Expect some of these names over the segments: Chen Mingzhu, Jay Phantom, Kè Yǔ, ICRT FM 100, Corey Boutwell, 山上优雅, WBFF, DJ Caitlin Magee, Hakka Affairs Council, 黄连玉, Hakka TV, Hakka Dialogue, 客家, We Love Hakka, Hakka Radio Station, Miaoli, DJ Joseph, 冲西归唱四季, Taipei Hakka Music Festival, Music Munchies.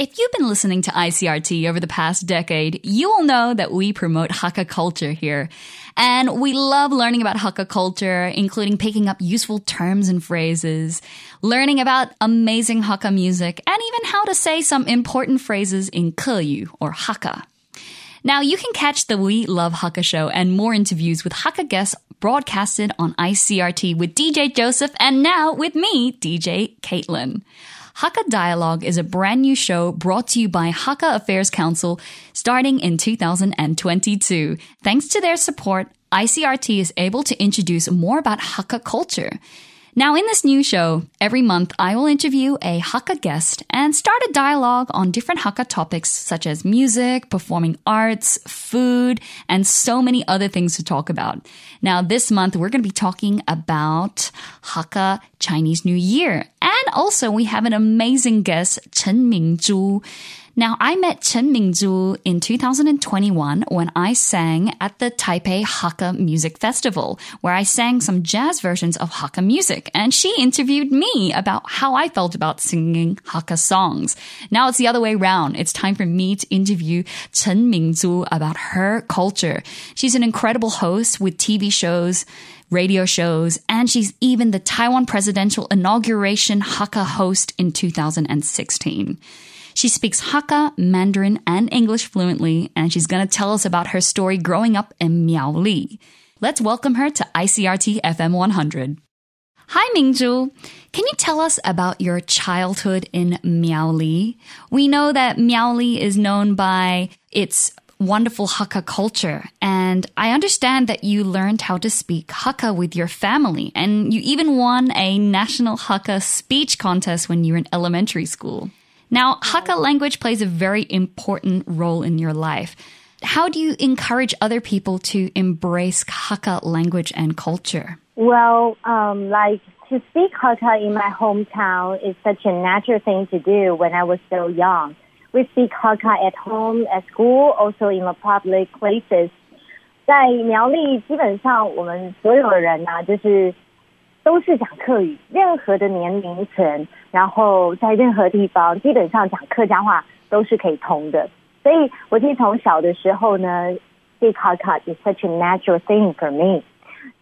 If you've been listening to ICRT over the past decade, you'll know that we promote Hakka culture here. And we love learning about Hakka culture, including picking up useful terms and phrases, learning about amazing Hakka music, and even how to say some important phrases in Kè Yǔ or Hakka. Now, you can catch the We Love Hakka show and more interviews with Hakka guests broadcasted on ICRT with DJ Joseph and now with me, DJ Caitlin. Hakka Dialogue is a brand new show brought to you by Hakka Affairs Council starting in 2022. Thanks to their support, ICRT is able to introduce more about Hakka culture. Now in this new show, every month I will interview a Hakka guest and start a dialogue on different Hakka topics such as music, performing arts, food, and so many other things to talk about. Now this month we're going to be talking about Hakka Chinese New Year. And also we have an amazing guest, Chen Mingzhu. Now, I met Chen Mingzhu in 2021 when I sang at the Taipei Hakka Music Festival, where I sang some jazz versions of Hakka music. And she interviewed me about how I felt about singing Hakka songs. Now it's the other way around. It's time for me to interview Chen Mingzhu about her culture. She's an incredible host with TV shows, radio shows, and she's even the Taiwan presidential inauguration Hakka host in 2016. She speaks Hakka, Mandarin, and English fluently, and she's going to tell us about her story growing up in Miaoli. Let's welcome her to ICRT FM 100. Hi, Mingzhu. Can you tell us about your childhood in Miaoli? We know that Miaoli is known by its wonderful Hakka culture, and I understand that you learned how to speak Hakka with your family, and you even won a national Hakka speech contest when you were in elementary school. Now, Hakka language plays a very important role in your life. How do you encourage other people to embrace Hakka language and culture? Well, to speak Hakka in my hometown is such a natural thing to do when I was so young. We speak Hakka at home, at school, also in the public places. 在苗栗基本上我们所有人啊就是 都是讲客语，任何的年龄层，然后在任何地方基本上讲客家话都是可以通的。所以我其实从小的时候呢，speak Hakka is such a natural thing for me。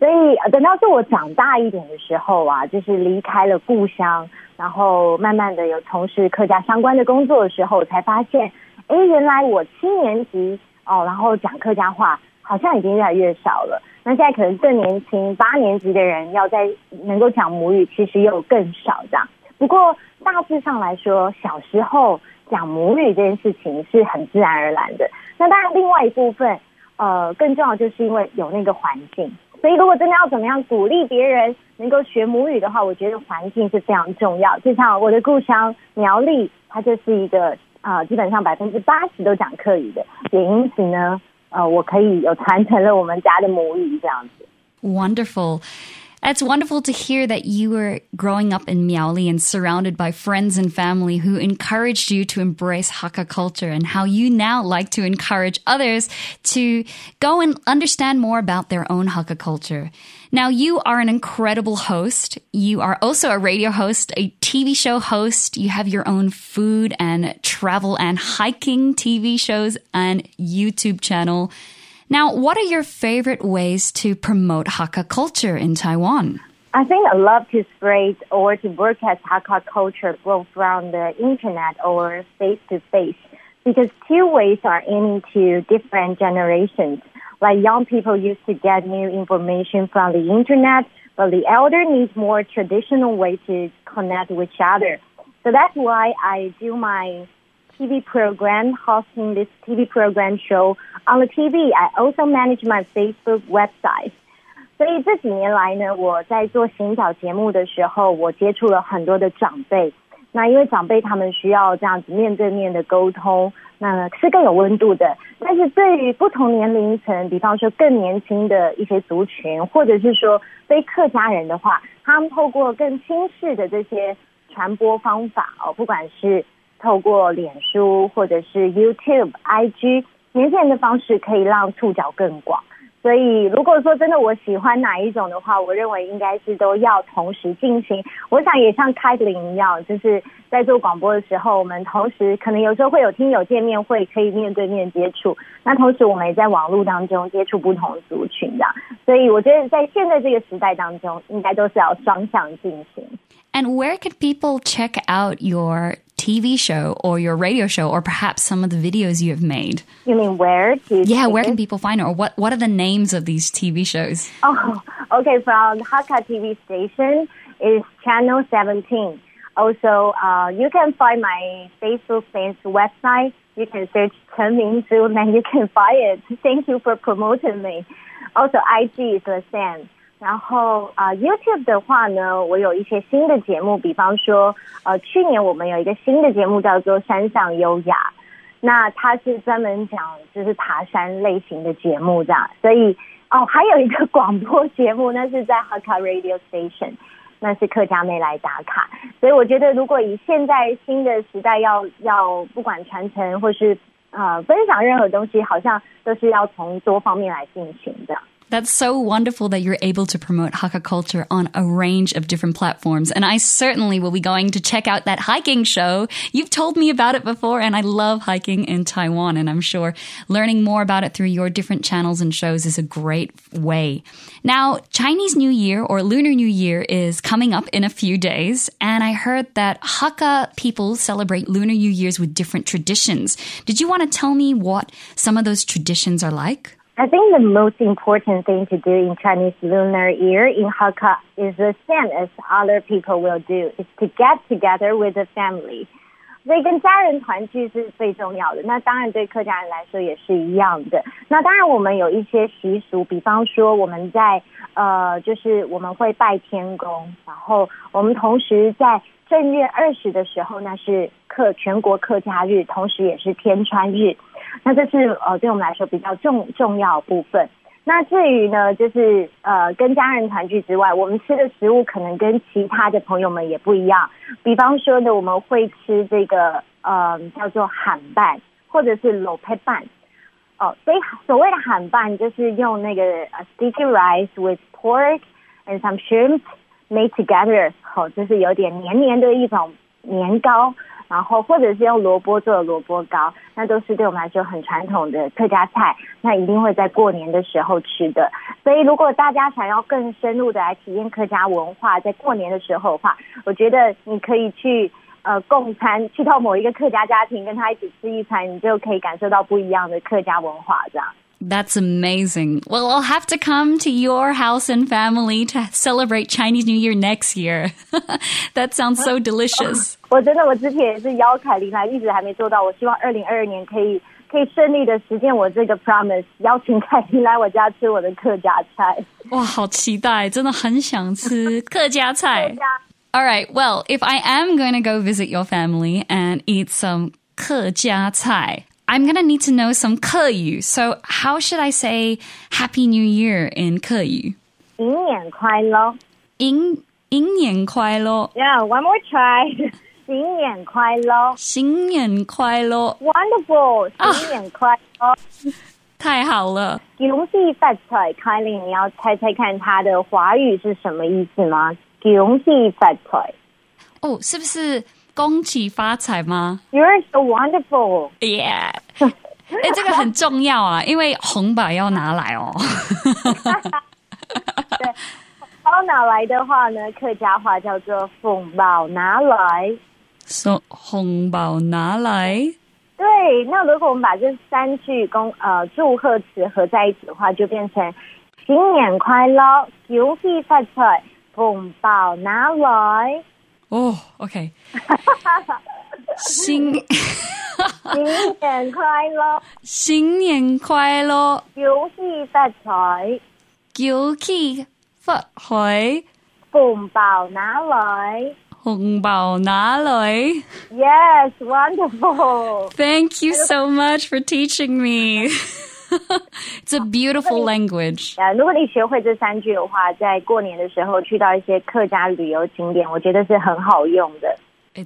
所以等到是我长大一点的时候啊，就是离开了故乡，然后慢慢的有从事客家相关的工作的时候，才发现，原来我7年级哦，然后讲客家话好像已经越来越少了。 那现在可能更年轻，8年级的人要在能够讲母语其实又更少这样。不过大致上来说，小时候讲母语这件事情是很自然而来的。那当然另外一一部分更重要就是因为有那个环境，所以如果真的要怎么样鼓励别人能够学母语的话，我觉得环境是非常重要。就像我的故乡苗栗，它就是一个基本上80%都讲客语的， 也因此呢， Wonderful. It's wonderful to hear that you were growing up in Miaoli and surrounded by friends and family who encouraged you to embrace Hakka culture and how you now like to encourage others to go and understand more about their own Hakka culture. Now, you are an incredible host. You are also a radio host, a TV show host. You have your own food and travel and hiking TV shows and YouTube channel. Now, what are your favorite ways to promote Hakka culture in Taiwan? I think I love to spread or to broadcast Hakka culture both from the internet or face-to-face because two ways are aiming to different generations. Like young people used to get new information from the internet, but the elder needs more traditional way to connect with each other. So that's why I do my TV program, hosting this TV program show. On the TV, I also manage my Facebook website. 所以这几年来呢，我在做行脚节目的时候，我接触了很多的长辈。那因为长辈他们需要这样子面对面的沟通， 那是更有温度的。但是对于不同年龄层，比方说更年轻的一些族群，或者是说非客家人的话，他们透过更轻视的这些传播方法，不管是透过脸书或者是YouTube、IG，年轻人的方式可以让触角更广。所以我觉得，所以如果说真的我喜欢哪一种的话，我认为应该是都要同时进行。我想也像 Caitlin 一样，就是在做广播的时候，我们同时可能有时候会有听友见面会，可以面对面接触，那同时我们也在网络当中接触不同族群这样，所以我觉得在现在这个时代当中，应该都是要双向进行。And where could people check out your TV show or your radio show or perhaps some of the videos you have made? You mean where? Yeah, where can people find it? Or what are the names of these TV shows? Oh, okay. From Hakka TV station is Channel 17. Also, you can find my Facebook page website. You can search Chen Mingzhu and you can find it. Thank you for promoting me. Also, IG is the same. 然后 YouTube 的话呢，我有一些新的节目，比方说去年我们有一个新的节目叫做山上优雅，那它是专门讲就是爬山类型的节目这样，所以还有一个广播节目，那是在 Hakka Radio Station， 那是客家妹来打卡。所以我觉得如果以现在新的时代要不管传承或是分享任何东西，好像都是要从多方面来进行的。That's so wonderful that you're able to promote Hakka culture on a range of different platforms. And I certainly will be going to check out that hiking show. You've told me about it before, and I love hiking in Taiwan. And I'm sure learning more about it through your different channels and shows is a great way. Now, Chinese New Year or Lunar New Year is coming up in a few days. And I heard that Hakka people celebrate Lunar New Year's with different traditions. Did you want to tell me what some of those traditions are like? I think the most important thing to do in Chinese Lunar Year in Hakka is the same as other people will do. It's to get together with the family. 所以跟家人团聚是最重要的。那当然对客家人来说也是一样的。那当然我们有一些习俗，比方说我们在就是我们会拜天公，然后我们同时在正月20的时候，那是全国客家日，同时也是天川日。那这是对我们来说比较重要部分。那至于呢，就是跟家人团聚之外，我们吃的食物可能跟其他的朋友们也不一样。比方说呢，我们会吃这个叫做喊拌，或者是卤配拌。所以所谓的喊拌就是用那个 sticky rice with pork and some shrimp made together， 就是有点黏黏的一种年糕。然后或者是用萝卜做的萝卜糕，那都是对我们来说很传统的客家菜，那一定会在过年的时候吃的。所以如果大家想要更深入的来体验客家文化，在过年的时候的话，我觉得你可以去共餐，去到某一个客家家庭跟他一起吃一餐，你就可以感受到不一样的客家文化这样。That's amazing. Well, I'll have to come to your house and family to celebrate Chinese New Year next year. That sounds so delicious. 我之前也是邀凯琳来，一直还没做到。我希望2022年可以顺利的实现我这个 promise， 邀请凯琳来我家吃我的客家菜。哇，好期待！真的很想吃客家菜。All right. Well, if I am going to go visit your family and eat some 客家菜。I'm going to need to know some Kè Yǔ. So how should I say Happy New Year in Kè Yǔ? 迎年快乐. 迎年快乐. Yeah, one more try. 新年快乐. 新年快乐. Wonderful. 新年快乐. 太好了. 恭喜发财,Kylie, 你要猜猜看它的华语是什么意思吗? 恭喜发财. 是不是恭喜发财吗? You're so wonderful. Yeah. 这个很重要啊，因为红包要拿来哦。对，红包拿来的话呢，客家话叫做红包拿来。So 红包拿来。对，那如果我们把这三句祝贺词合在一起的话，就变成新年快乐，恭喜发财，红包拿来。Oh, okay. 新年快乐 新年快乐 恭喜发财 恭喜发财 红包拿来 红包拿来 Yes, wonderful. Thank you so much for teaching me. It's a beautiful language. 如果你学会这三句的话，在过年的时候去到一些客家旅游景点，我觉得是很好用的。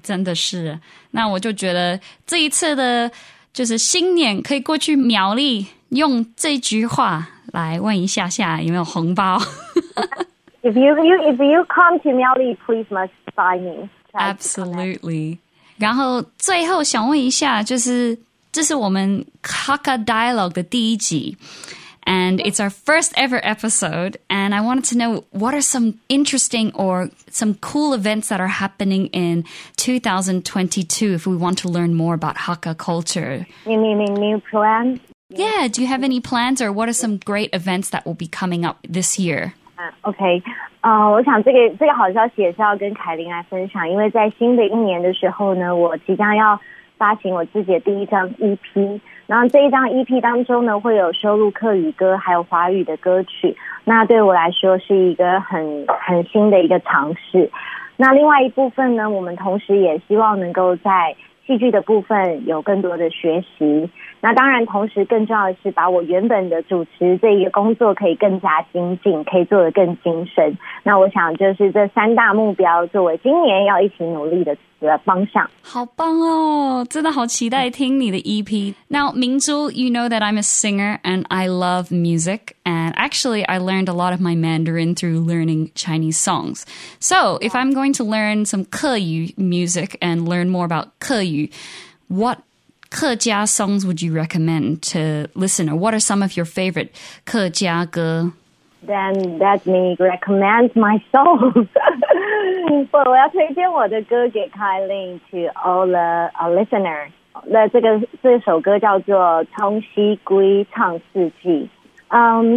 真的是。那我就觉得这一次的就是新年可以过去苗栗用这句话来问一下下有没有红包。If you come to Miaoli, please must find me. Absolutely. 然后最后想问一下，就是这是我们 Hakka Dialogue 的第一集。And it's our first ever episode, and I wanted to know what are some interesting or some cool events that are happening in 2022 if we want to learn more about Hakka culture. You mean in new plans? Yeah, do you have any plans, or what are some great events that will be coming up this year? Okay. 我想这个好消息也是要跟凯琳来分享，因为在新的一年的时候呢，我即将要发行我自己的第一张 EP， 然后这一张 EP 当中呢，会有收录客语歌还有华语的歌曲，那对我来说是一个很新的一个尝试。那另外一部分呢，我们同时也希望能够在戏剧的部分有更多的学习，那当然同时更重要的是把我原本的主持这一个工作可以更加精进，可以做得更精深。那我想就是这三大目标作为今年要一起努力的方向。好棒哦，真的好期待听你的 EP. Now, Mingzhu, you know that I'm a singer and I love music, and actually I learned a lot of my Mandarin through learning Chinese songs. So, if I'm going to learn some 客语 music and learn more about 客语, what 客家 songs would you recommend to listen, or what are some of your favorite 客家歌? Then let me recommend my songs. 我要推荐我的歌给 Kylie to all the listeners. 那这首歌叫做《冲西归唱四季》。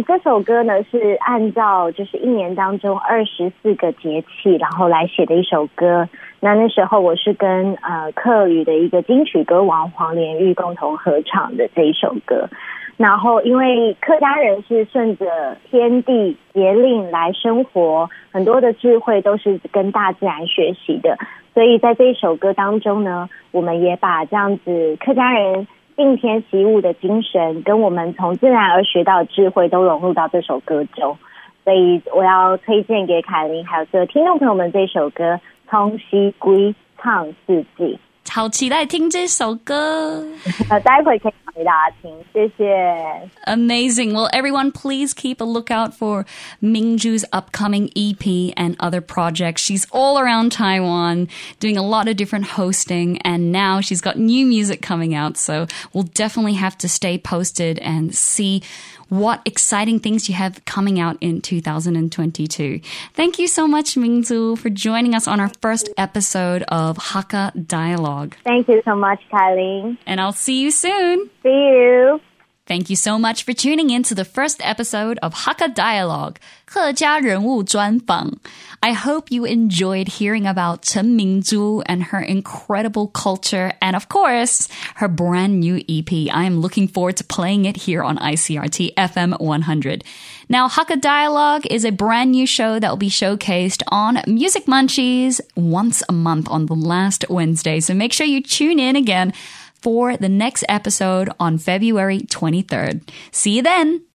这首歌呢是按照就是一年当中24个节气然后来写的一首歌。那时候我是跟客语的一个金曲歌王黄连玉共同合唱的这一首歌。然后因为客家人是顺着天地节令来生活，很多的智慧都是跟大自然学习的，所以在这一首歌当中呢，我们也把这样子客家人敬天习物的精神跟我们从自然而学到的智慧都融入到这首歌中，所以我要推荐给凯琳还有所有听众朋友们这首歌冲西归唱四季，好期待听这首歌。待会可以给大家听，谢谢。Amazing. Well, everyone, please keep a lookout for Mingzhu's upcoming EP and other projects. She's all around Taiwan, doing a lot of different hosting, and now she's got new music coming out, so we'll definitely have to stay posted and see what exciting things you have coming out in 2022. Thank you so much, Mingzhu, for joining us on our first episode of Hakka Dialogue. Thank you so much, Kylie. And I'll see you soon. See you. Thank you so much for tuning in to the first episode of Hakka Dialogue, 客家人物专访. I hope you enjoyed hearing about Chen Mingzhu and her incredible culture and, of course, her brand new EP. I am looking forward to playing it here on ICRT FM 100. Now, Hakka Dialogue is a brand new show that will be showcased on Music Munchies once a month on the last Wednesday. So make sure you tune in again for the next episode on February 23rd. See you then!